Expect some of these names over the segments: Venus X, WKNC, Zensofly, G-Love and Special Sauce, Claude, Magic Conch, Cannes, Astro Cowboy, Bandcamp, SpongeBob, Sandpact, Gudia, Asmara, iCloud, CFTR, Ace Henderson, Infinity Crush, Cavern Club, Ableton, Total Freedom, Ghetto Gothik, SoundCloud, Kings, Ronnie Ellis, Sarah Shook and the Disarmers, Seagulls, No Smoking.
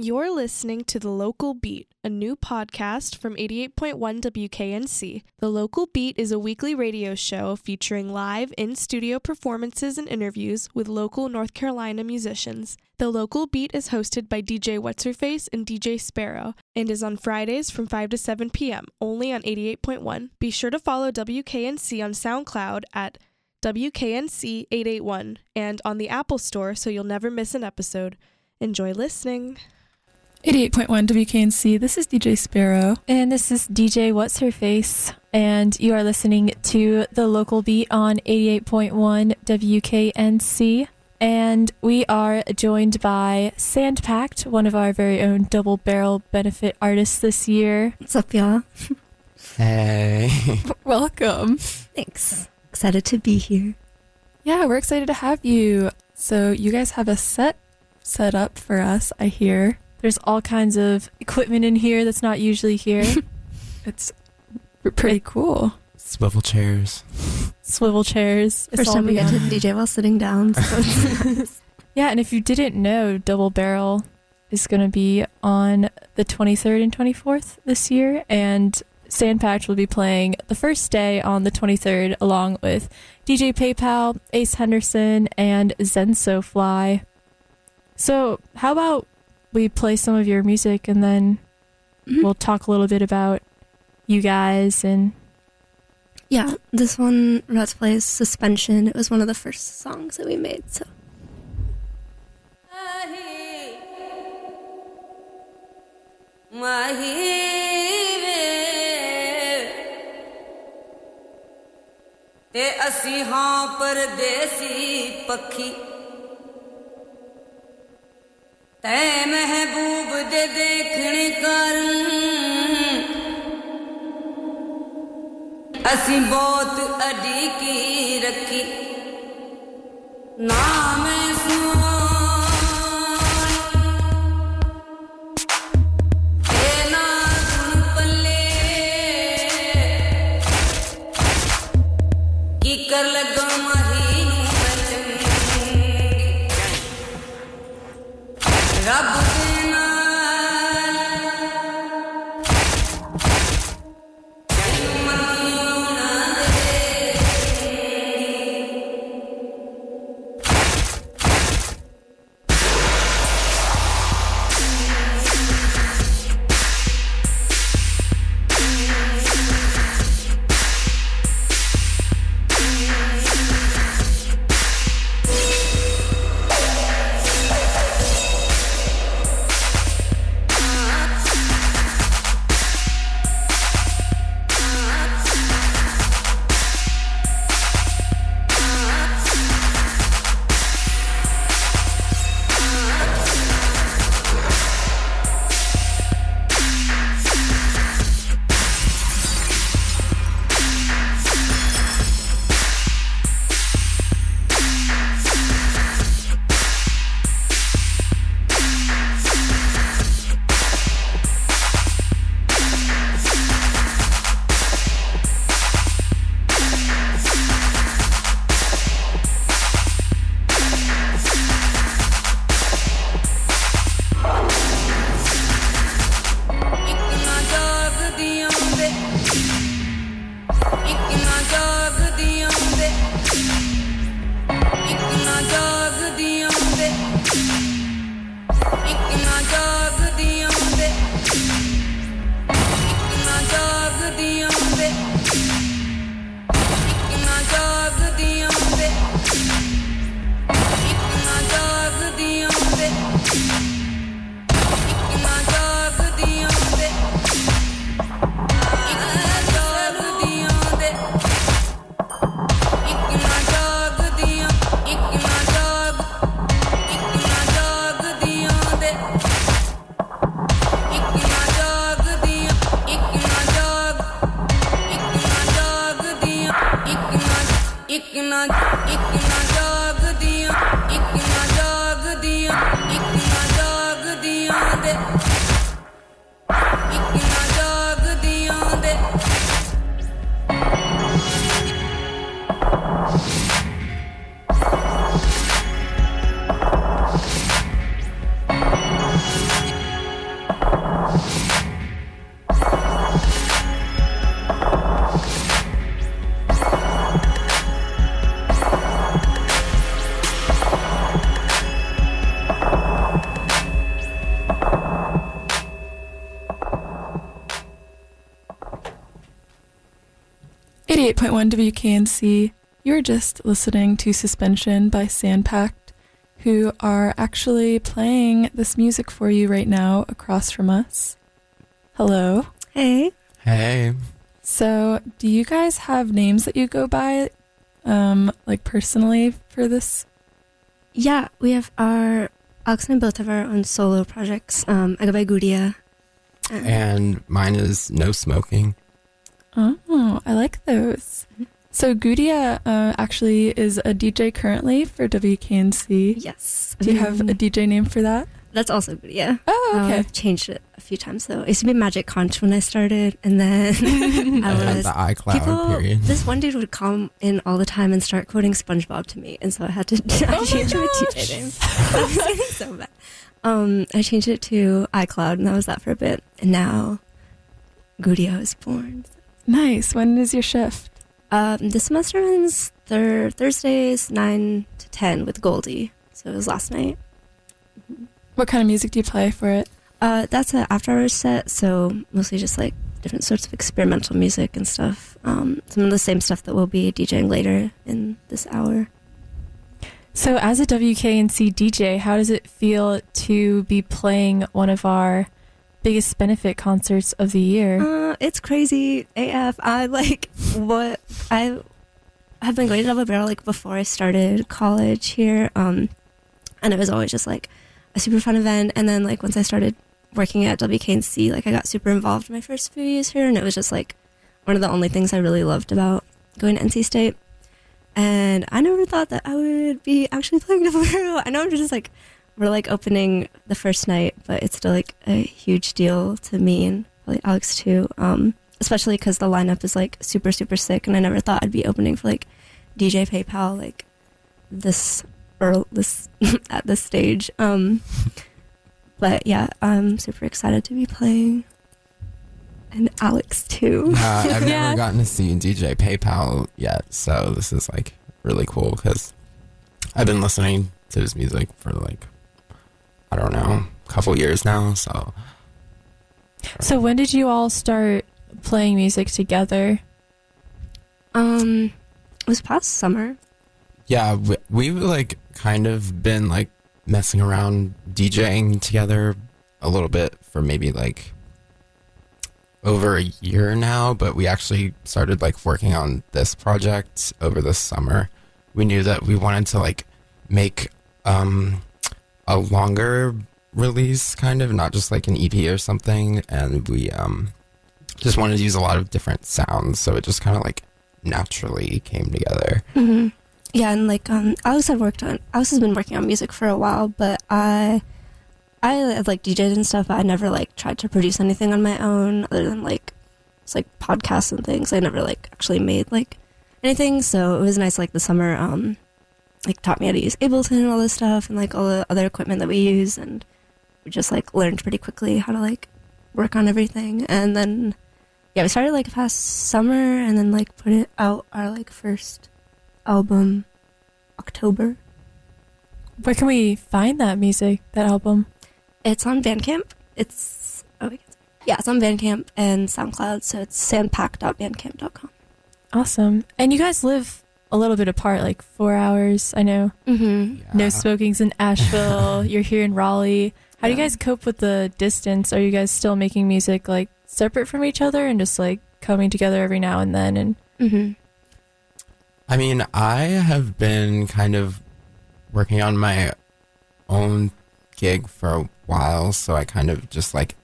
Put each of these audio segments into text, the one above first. You're listening to The Local Beat, a new podcast from 88.1 WKNC. The Local Beat is a weekly radio show featuring live in-studio performances and interviews with local North Carolina musicians. The Local Beat is hosted by DJ What's-Her-Face and DJ Sparrow and is on Fridays from 5 to 7 p.m., only on 88.1. Be sure to follow WKNC on SoundCloud at WKNC 881 and on the Apple Store so you'll never miss an episode. Enjoy listening. 88.1 WKNC, this is DJ Sparrow. And this is DJ What's-Her-Face. And you are listening to The Local Beat on 88.1 WKNC. And we are joined by Sandpact, one of our very own Double Barrel benefit artists this year. What's up, y'all? Hey. Welcome. Thanks. Excited to be here. Yeah, we're excited to have you. So you guys have a set up for us, I hear. There's all kinds of equipment in here that's not usually here. It's pretty cool. Swivel chairs. First time we got to DJ while sitting down. So. Yeah, and if you didn't know, Double Barrel is going to be on the 23rd and 24th this year, and Sandpact will be playing the first day on the 23rd along with DJ PayPal, Ace Henderson, and Zensofly. So how about we play some of your music and then we'll talk a little bit about you guys and... Yeah, this one, Rod's plays Suspension. It was one of the first songs that we made, so... तै महबूब दे देखने कारण असी बहुत अड़ी की रखी नाम सुनो Gracias. 98.1 WKNC. You're just listening to Suspension by Sandpact, who are actually playing this music for you right now across from us. Hello. Hey. Hey. So, do you guys have names that you go by, like personally for this? Yeah, we have our, Alex and I both have our own solo projects. I go by Gudia. And mine is No Smoking. Oh, I like those. So Gudia actually is a DJ currently for WKNC. Yes. Do you have a DJ name for that? That's also Gudia. Oh, okay. I've changed it a few times though. It used to be Magic Conch when I started, and then I was the iCloud period. This one dude would come in all the time and start quoting SpongeBob to me, and so I had to change my DJ name. I was getting so bad. I changed it to iCloud, and that was that for a bit. And now Gudia is born. Nice. When is your shift? This semester ends Thursdays 9 to 10 with Goldie. So it was last night. What kind of music do you play for it? That's an after-hours set, so mostly just like different sorts of experimental music and stuff. Some of the same stuff that we'll be DJing later in this hour. So as a WKNC DJ, how does it feel to be playing one of our biggest benefit concerts of the year? It's crazy AF. I have been going to Double Barrel like before I started college here, and it was always just like a super fun event. And then like once I started working at WKNC, like I got super involved in my first few years here, and it was just like one of the only things I really loved about going to NC State. And I never thought that I would be actually playing Double Barrel. I know I'm just like, we're like opening the first night, but it's still like a huge deal to me and probably Alex too, especially because the lineup is like super, super sick. And I never thought I'd be opening for like DJ PayPal like this at this stage. But yeah, I'm super excited to be playing. And Alex too. I've never gotten to see DJ PayPal yet, so this is like really cool because I've been listening to his music for like, I don't know, a couple years now. So when did you all start playing music together? It was past summer. Yeah, we've like kind of been like messing around DJing together a little bit for maybe like over a year now, but we actually started like working on this project over the summer. We knew that we wanted to like make a longer release, kind of, not just like an EP or something, and we just wanted to use a lot of different sounds, so it just kind of like naturally came together. Mm-hmm. Yeah, and like Alex has been working on music for a while, but I like DJed and stuff, but I never like tried to produce anything on my own other than like it's like podcasts and things. I never like actually made like anything, so it was nice like the summer like taught me how to use Ableton and all this stuff and like all the other equipment that we use, and we just like learned pretty quickly how to like work on everything. And then yeah, we started like past summer and then like put it out our like first album October. Where can we find that music, that album? It's on Bandcamp. It's on Bandcamp and SoundCloud, so it's sandpact.bandcamp.com. Awesome. And you guys live a little bit apart, like 4 hours, I know. Mm-hmm. Yeah. No Smoking's in Asheville. You're here in Raleigh. How do you guys cope with the distance? Are you guys still making music like separate from each other and just like coming together every now and then? And mm-hmm. I mean, I have been kind of working on my own gig for a while, so I kind of just like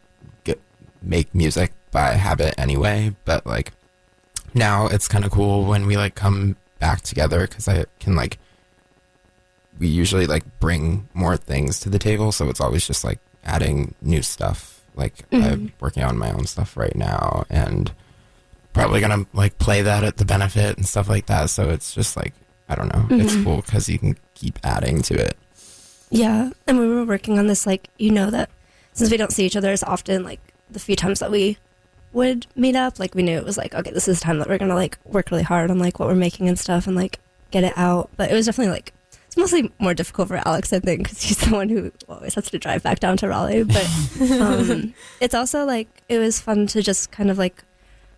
make music by habit anyway. But like now it's kind of cool when we like come back together, because I can like, we usually like bring more things to the table, so it's always just like adding new stuff. Like I'm working on my own stuff right now and probably gonna like play that at the benefit and stuff like that, so it's just like, I don't know, it's cool because you can keep adding to it. Yeah, and we were working on this like, you know, that since we don't see each other as often, like the few times that we would meet up, like we knew it was like, okay, this is the time that we're gonna like work really hard on like what we're making and stuff and like get it out. But it was definitely like, it's mostly more difficult for Alex, I think, because he's the one who always has to drive back down to Raleigh. But it's also like, it was fun to just kind of like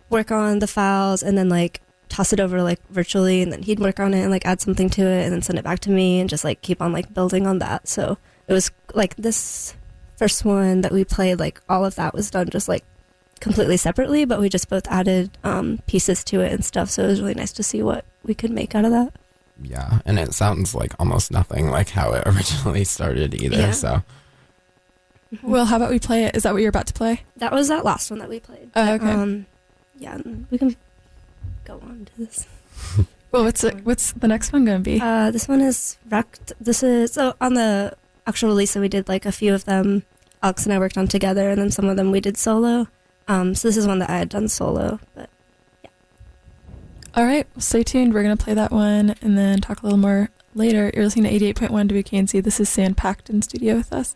work on the files and then like toss it over like virtually, and then he'd work on it and like add something to it and then send it back to me and just like keep on like building on that. So it was like this first one that we played, like all of that was done just like completely separately, but we just both added pieces to it and stuff. So it was really nice to see what we could make out of that. Yeah, and it sounds like almost nothing like how it originally started either. Yeah. So well, how about we play it? Is that what you're about to play? That was that last one that we played. Oh, okay. Yeah, we can go on to this. Well, what's the next one going to be? This one is Wrecked. This is so on the actual release that we did, like a few of them Alex and I worked on together, and then some of them we did solo. So this is one that I had done solo, but yeah. All right, well, stay tuned. We're going to play that one and then talk a little more later. You're listening to 88.1 WKNC. This is Sandpact in studio with us.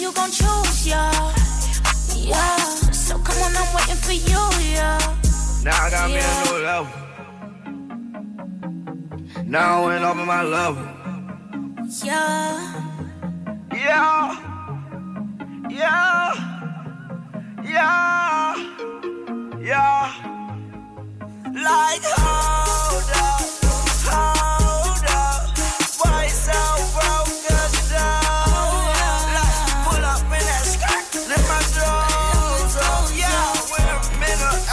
one you gon' choose, yeah. Yeah, so come on, I'm waiting for you, yeah. Now I got me a new level. Now I went up in my level. Yeah. Yeah. Yeah. Yeah. Yeah. Like, hold up, hold up. Why so broken down? Like, pull up in that skirt, let my drawers up. Yeah, we're a minute.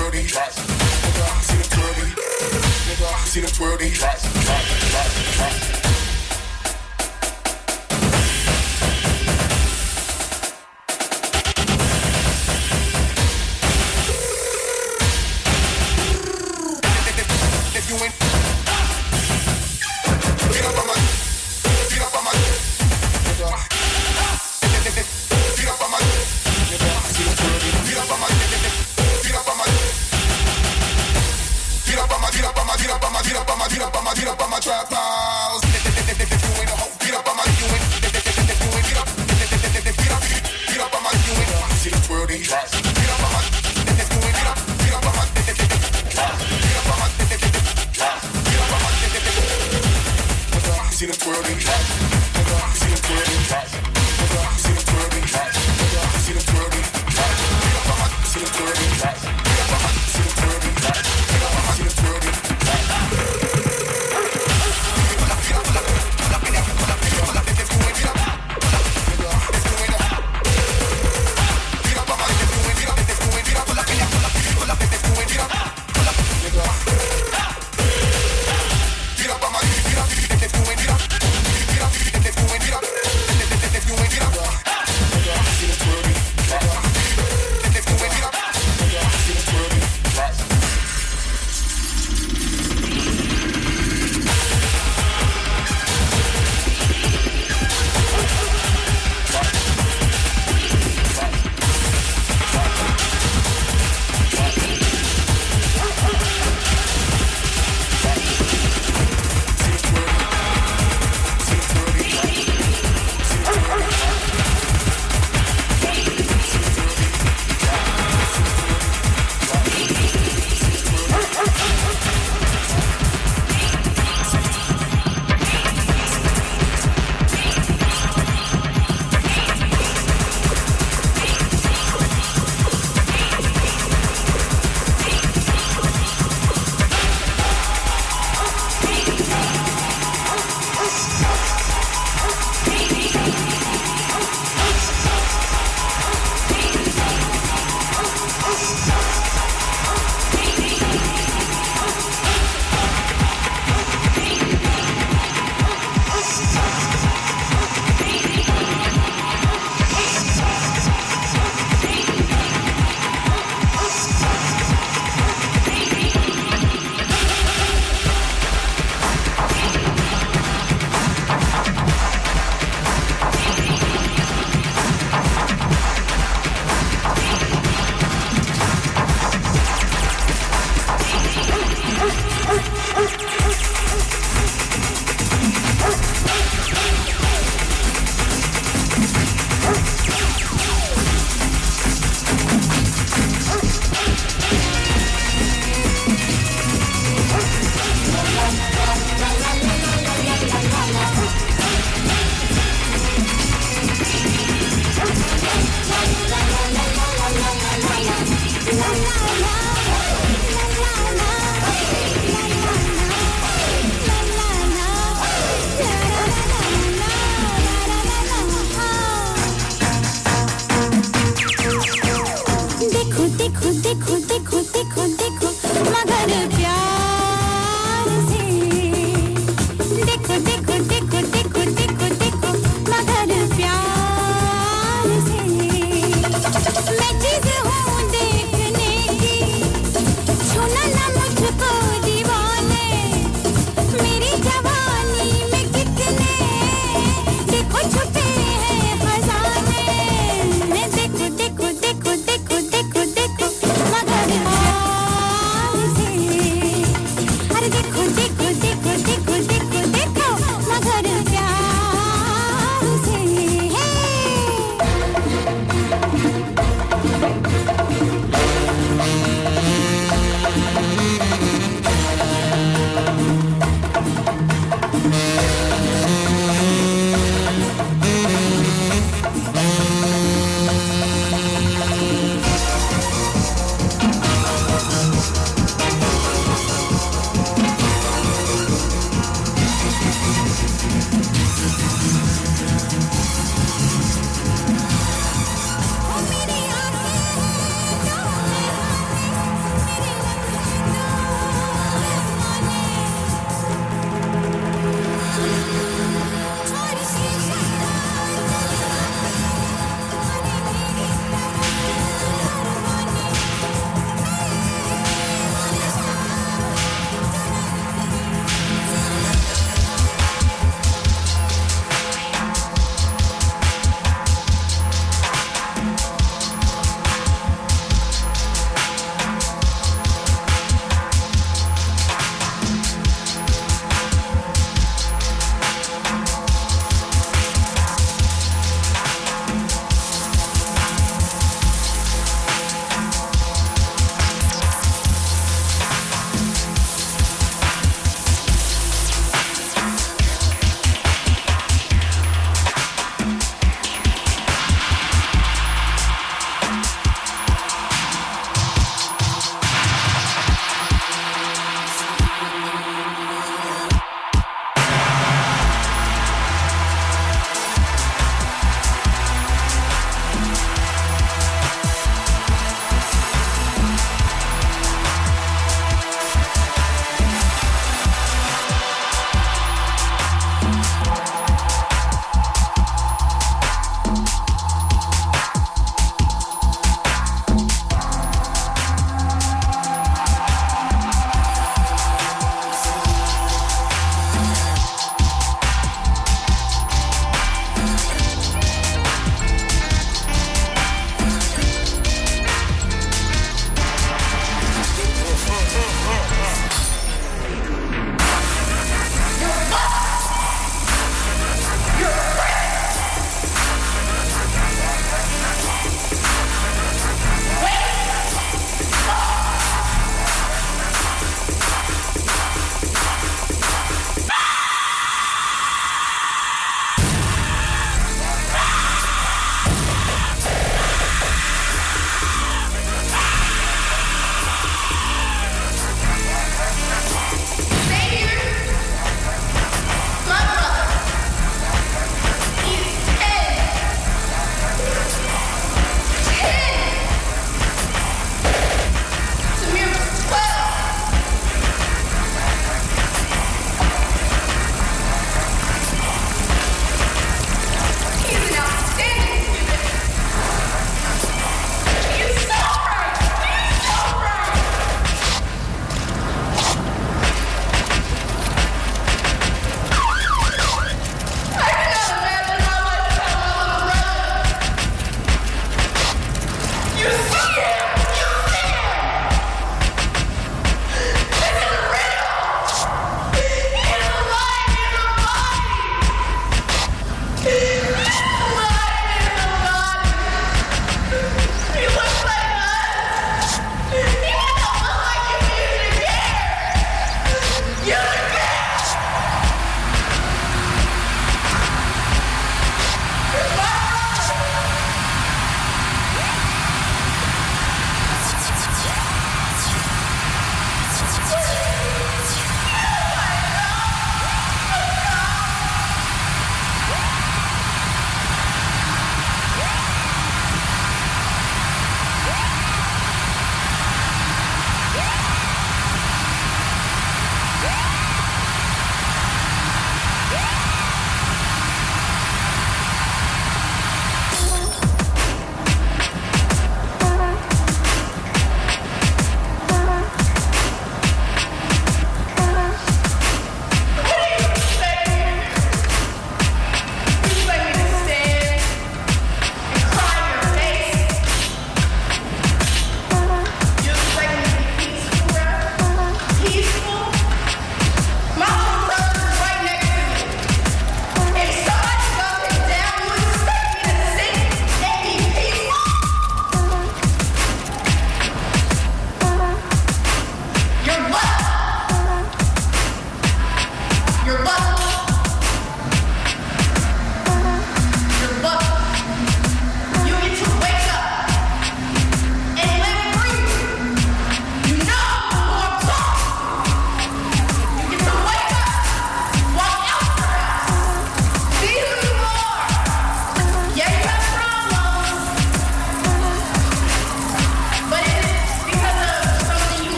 I stay cool, I stay see the twirl, then he drops, drops.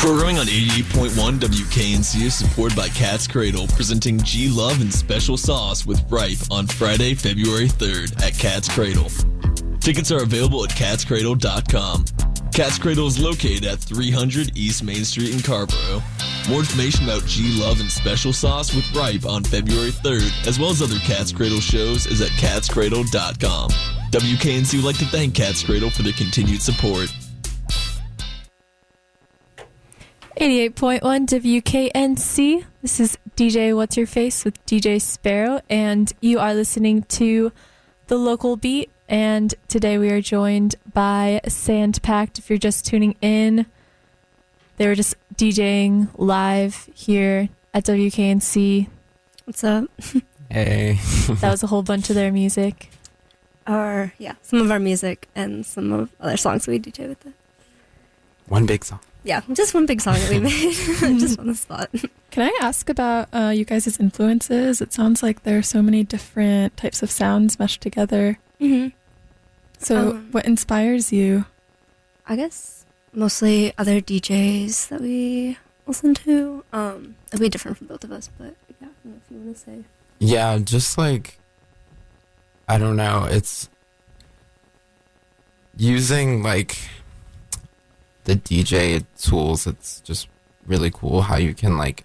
Programming on 88.1 WKNC is supported by Cat's Cradle, presenting G-Love and Special Sauce with Ripe on Friday, February 3rd at Cat's Cradle. Tickets are available at catscradle.com. Cat's Cradle is located at 300 East Main Street in Carborough. More information about G-Love and Special Sauce with Ripe on February 3rd, as well as other Cat's Cradle shows, is at catscradle.com. WKNC would like to thank Cat's Cradle for their continued support. 88.1 WKNC. This is DJ What's Your Face with DJ Sparrow, and you are listening to The Local Beat. And today we are joined by Sandpact. If you're just tuning in, they were just DJing live here at WKNC. What's up? Hey. That was a whole bunch of their music. Some of our music and some of other songs we DJ with it. One big song. Yeah, just one big song that we made, just on the spot. Can I ask about you guys' influences? It sounds like there are so many different types of sounds meshed together. Mm-hmm. So what inspires you? I guess mostly other DJs that we listen to. It'll be different for both of us, but yeah, I don't know if you want to say. Yeah, just like, I don't know, it's using like the DJ tools. It's just really cool how you can like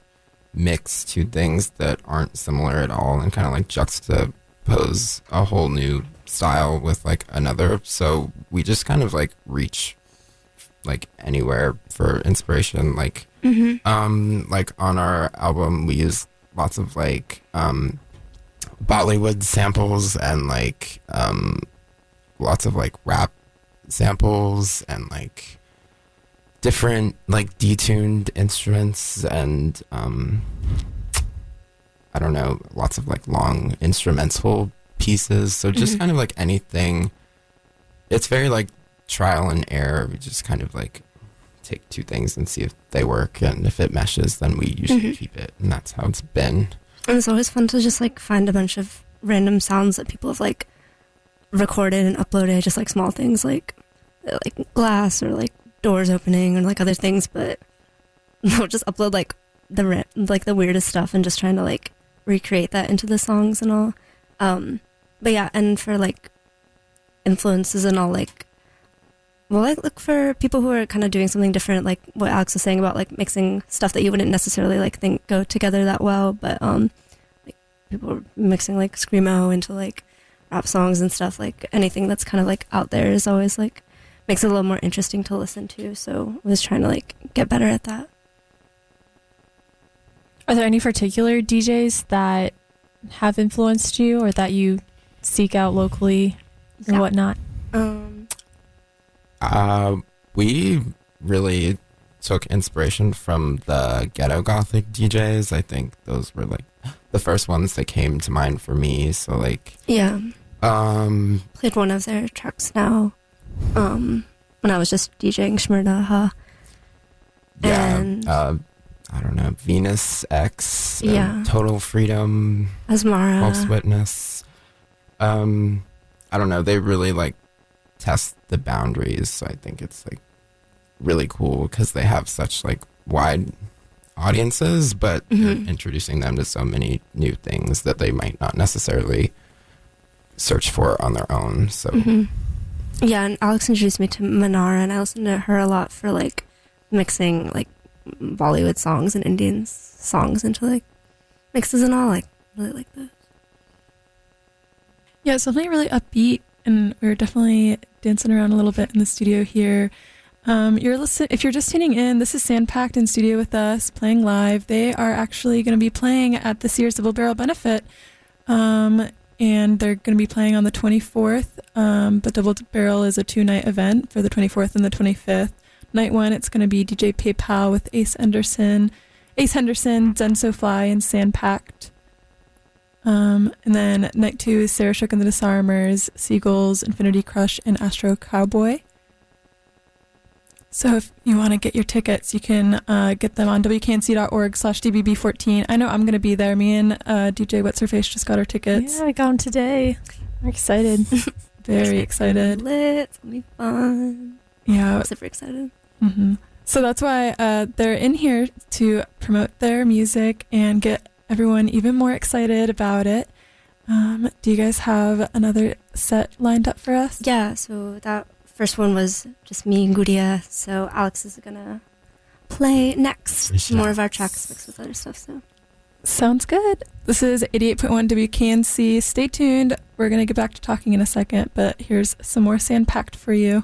mix two things that aren't similar at all and kind of like juxtapose a whole new style with like another. So we just kind of like reach like anywhere for inspiration, like like on our album we use lots of like Bollywood samples and like lots of like rap samples and like different like detuned instruments and I don't know, lots of like long instrumental pieces. So just kind of like anything. It's very like trial and error. We just kind of like take two things and see if they work, and if it meshes then we usually keep it, and that's how it's been. And it's always fun to just like find a bunch of random sounds that people have like recorded and uploaded, just like small things like glass or like doors opening or like other things, but they'll just upload like the weirdest stuff and just trying to like recreate that into the songs and all. But yeah, and for like influences and all, like, well, I look for people who are kind of doing something different, like what Alex was saying about like mixing stuff that you wouldn't necessarily like think go together that well, but like people are mixing like screamo into like rap songs and stuff. Like anything that's kind of like out there is always like makes it a little more interesting to listen to, so I was trying to like get better at that. Are there any particular DJs that have influenced you or that you seek out locally and whatnot? We really took inspiration from the Ghetto Gothik DJs. I think those were like the first ones that came to mind for me. So like played one of their tracks now. When I was just DJing Smyrna, and I don't know, Venus X, Total Freedom, Asmara, False Witness. I don't know, they really like test the boundaries, so I think it's like really cool because they have such like wide audiences, but introducing them to so many new things that they might not necessarily search for on their own. So. Yeah, and Alex introduced me to Manara, and I listened to her a lot for, like, mixing, like, Bollywood songs and Indian songs into, like, mixes and all. Like, really like those. Yeah, it's definitely really upbeat, and we were definitely dancing around a little bit in the studio here. If you're just tuning in, this is Sandpact in studio with us, playing live. They are actually going to be playing at this year's Double Barrel Benefit, and they're going to be playing on the 24th. But Double Barrel is a two-night event for the 24th and the 25th. Night one, it's going to be DJ PayPal with Ace Henderson, Zensofly, and Sandpact. And then night two is Sarah Shook and the Disarmers, Seagulls, Infinity Crush, and Astro Cowboy. So if you want to get your tickets, you can get them on wknc.org/dbb14. I know I'm going to be there. Me and DJ What's Her Face just got our tickets. Yeah, I got them today. I'm excited. Very excited. It's going to be lit. It's going to be fun. Yeah. I'm super excited. So that's why they're in here to promote their music and get everyone even more excited about it. Do you guys have another set lined up for us? Yeah, so that first one was just me and Gudia, so Alex is going to play next more of our tracks mixed with other stuff. So sounds good. This is 88.1 WKNC. Stay tuned. We're going to get back to talking in a second, but here's some more Sandpact for you.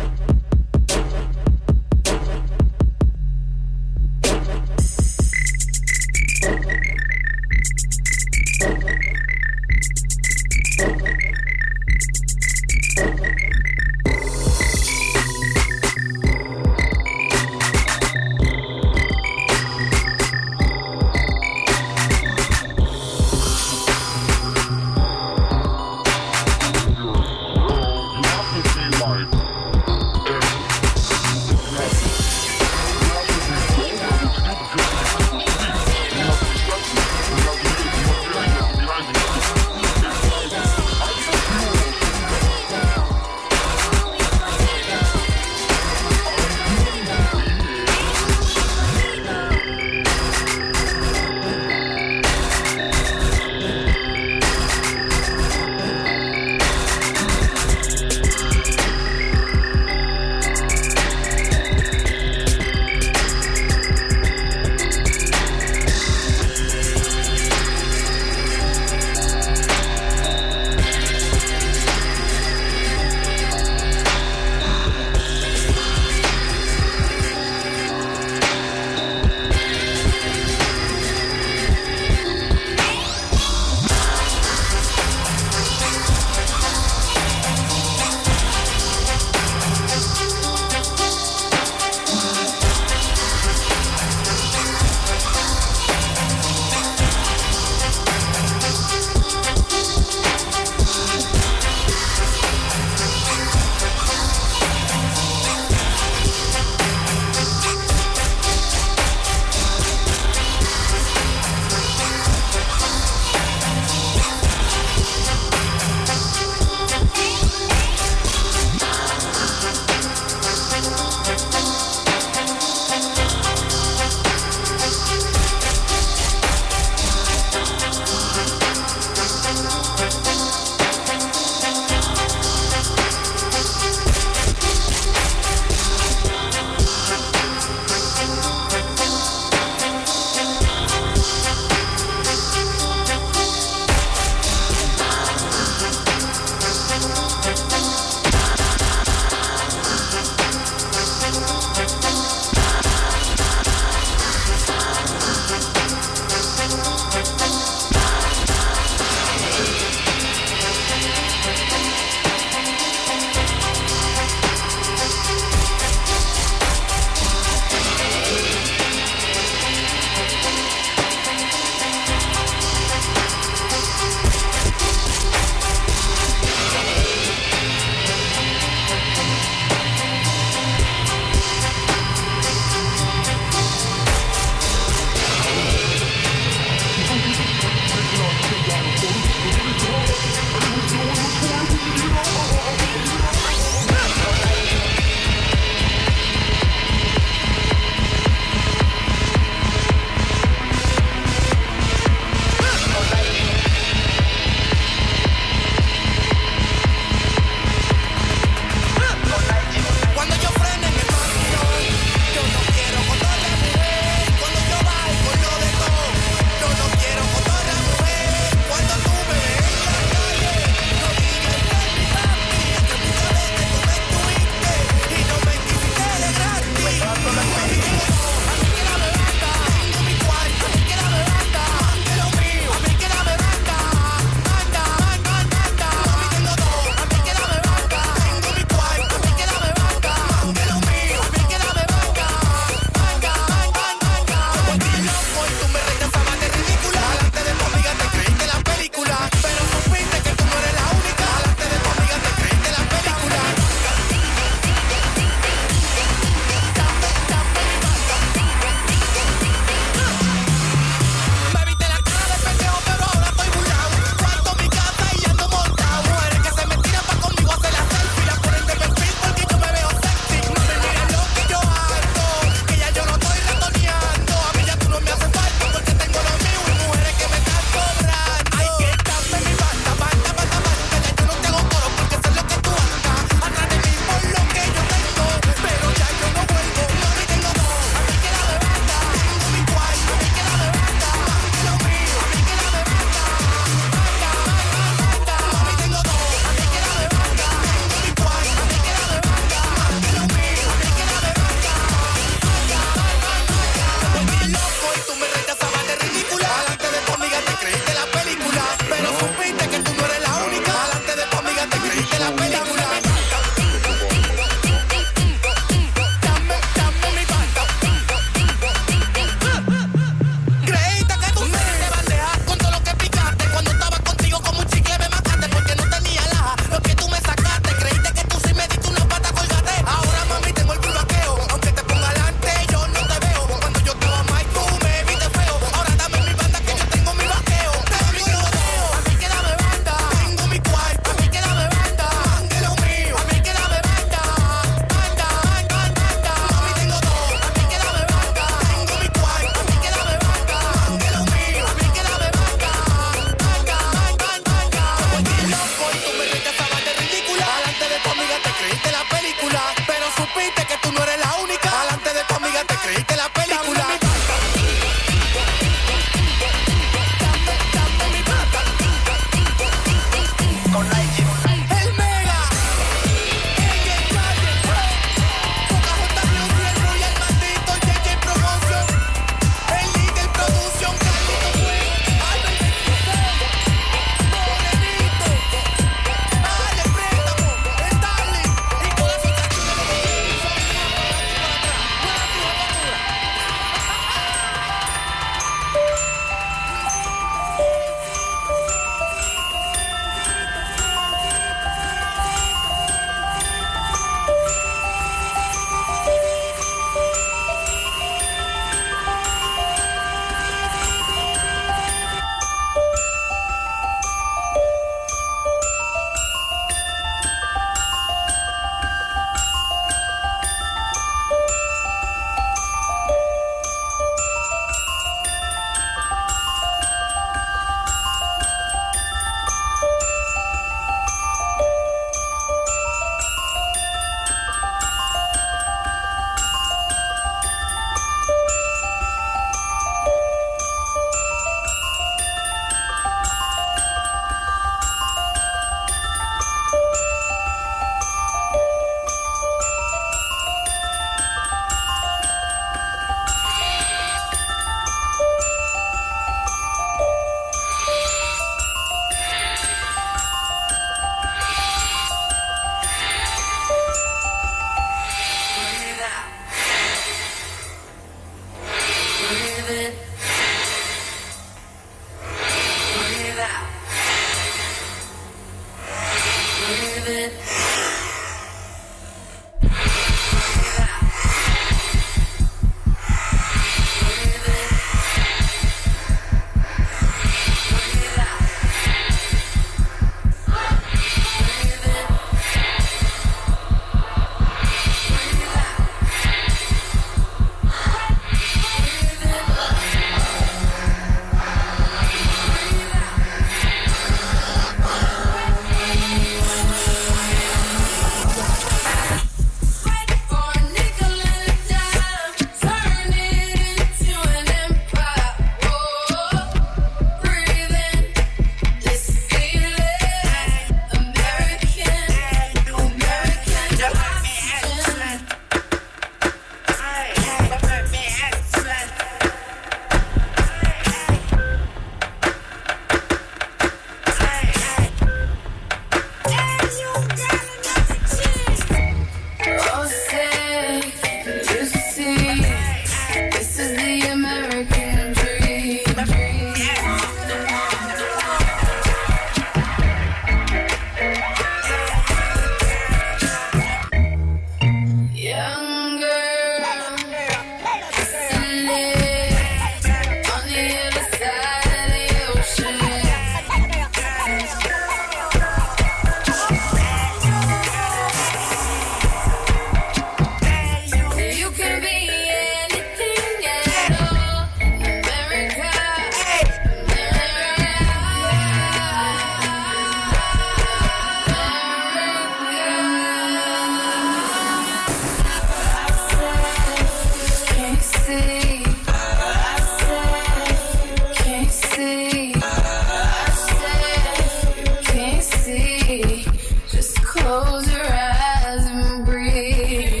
Close your eyes and breathe.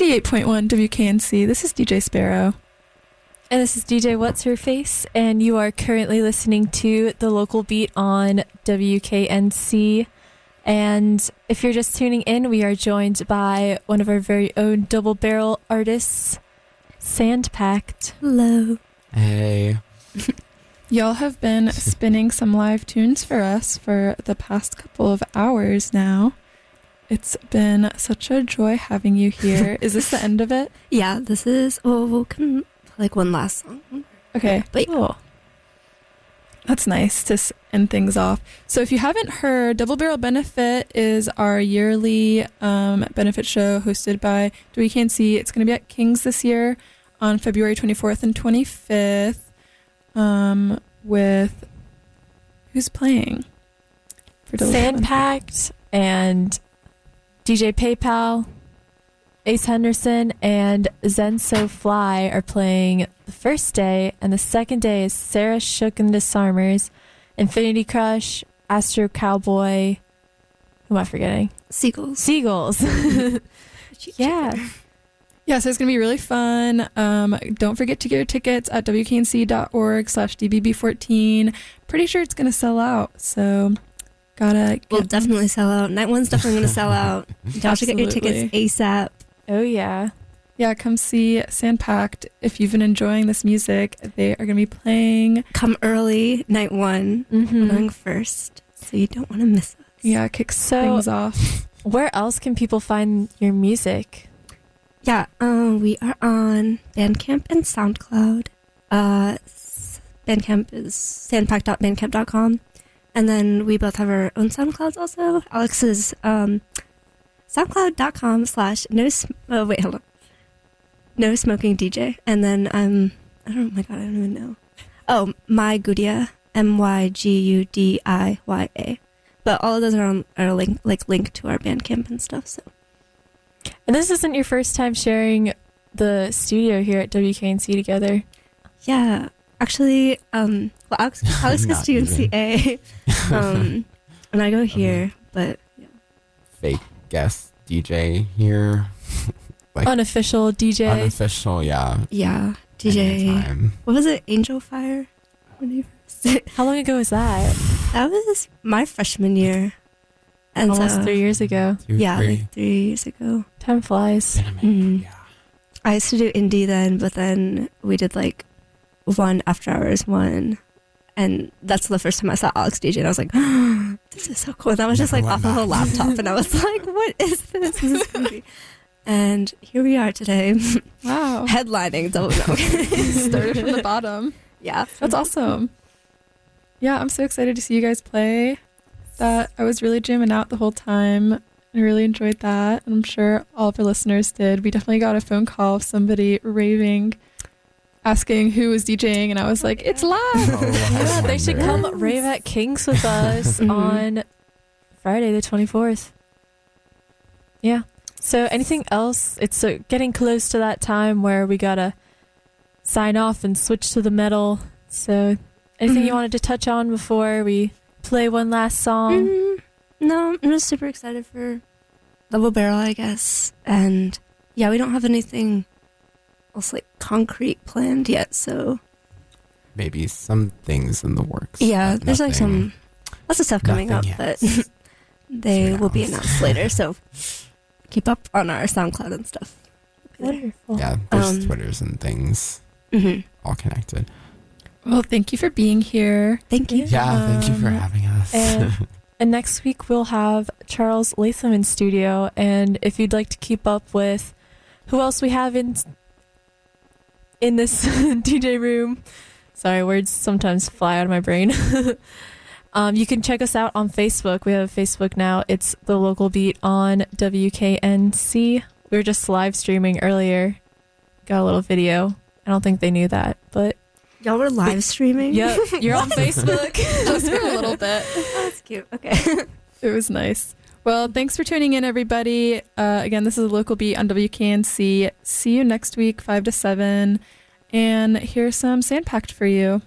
88.1 WKNC. This is DJ Sparrow. And this is DJ What's Her Face, and you are currently listening to The Local Beat on WKNC. And if you're just tuning in, we are joined by one of our very own Double Barrel artists, Sandpact. Hello. Hey. Y'all have been spinning some live tunes for us for the past couple of hours now. It's been such a joy having you here. Is this the end of it? Yeah, this is... Oh, we'll come... Like one last song. Okay, but yeah. Cool. That's nice to end things off. So if you haven't heard, Double Barrel Benefit is our yearly benefit show hosted by WKNC. It's going to be at Kings this year on February 24th and 25th with who's playing? Sandpact and DJ PayPal. Ace Henderson and Zensofly are playing the first day, and the second day is Sarah Shook and the Disarmers, Infinity Crush, Astro Cowboy. Who am I forgetting? Seagulls. Yeah. Yeah, so it's going to be really fun. Don't forget to get your tickets at wknc.org/dbb14. Pretty sure it's going to sell out, so... We'll definitely sell out. Night one's definitely going to sell out. Y'all should get your tickets ASAP. Oh, yeah. Yeah, come see Sandpact. If you've been enjoying this music, they are going to be playing. Come early, night one. Mm-hmm. I'm going first, so you don't want to miss us. Yeah, things off. Where else can people find your music? Yeah, we are on Bandcamp and SoundCloud. Bandcamp is sandpact.bandcamp.com. And then we both have our own SoundClouds also. Alex's No Smoking DJ. And then I don't even know. Oh, My Gudia, MyGudiya. But all of those are linked to our Bandcamp and stuff. So. And this isn't your first time sharing the studio here at WKNC together. Yeah. Actually, Alex goes to UNCA, and I go here, but yeah. Fake guest DJ here. Like, unofficial DJ. Unofficial, yeah. Yeah, DJ. Anytime. What was it, Angel Fire? How long ago was that? That was my freshman year. And almost 3 years ago. 3 years ago. Time flies. Mm. Yeah. I used to do indie then, but then we did one after hours one, and that's the first time I saw Alex DJ, and I was like, oh, this is so cool. And I was just off of a laptop, and I was like, what is this? This is crazy. And here we are today. Wow. Headlining Double Barrel. Started from the bottom. Yeah. That's awesome. Yeah, I'm so excited to see you guys play. That I was really jamming out the whole time. I really enjoyed that, and I'm sure all of our listeners did. We definitely got a phone call of somebody raving, asking who was DJing, and I was like, it's live. Yeah, they should come rave at Kings with us on Friday the 24th. Yeah. So anything else? It's getting close to that time where we gotta sign off and switch to the metal. So anything you wanted to touch on before we play one last song? No, I'm just super excited for Double Barrel, I guess. And yeah, we don't have anything else concrete planned yet, so maybe some things in the works. Yeah, there's lots of stuff coming up, but they will be announced later, so keep up on our SoundCloud and stuff. Wonderful. Yeah, there's Twitters and things all connected. Well, thank you for being here. Thank you. Yeah, thank you for having us. And next week we'll have Charles Latham in studio, and if you'd like to keep up with who else we have in this DJ room. Sorry, words sometimes fly out of my brain. You can check us out on Facebook. We have a Facebook now. It's The Local Beat on WKNC. We were just live streaming earlier. Got a little video. I don't think they knew that, but... Y'all were live streaming? Yep, you're on Facebook. Just for a little bit. That's cute. Okay. It was nice. Well, thanks for tuning in, everybody. Again, this is The Local Beat on WKNC. See you next week, 5 to 7. And here's some Sandpact for you.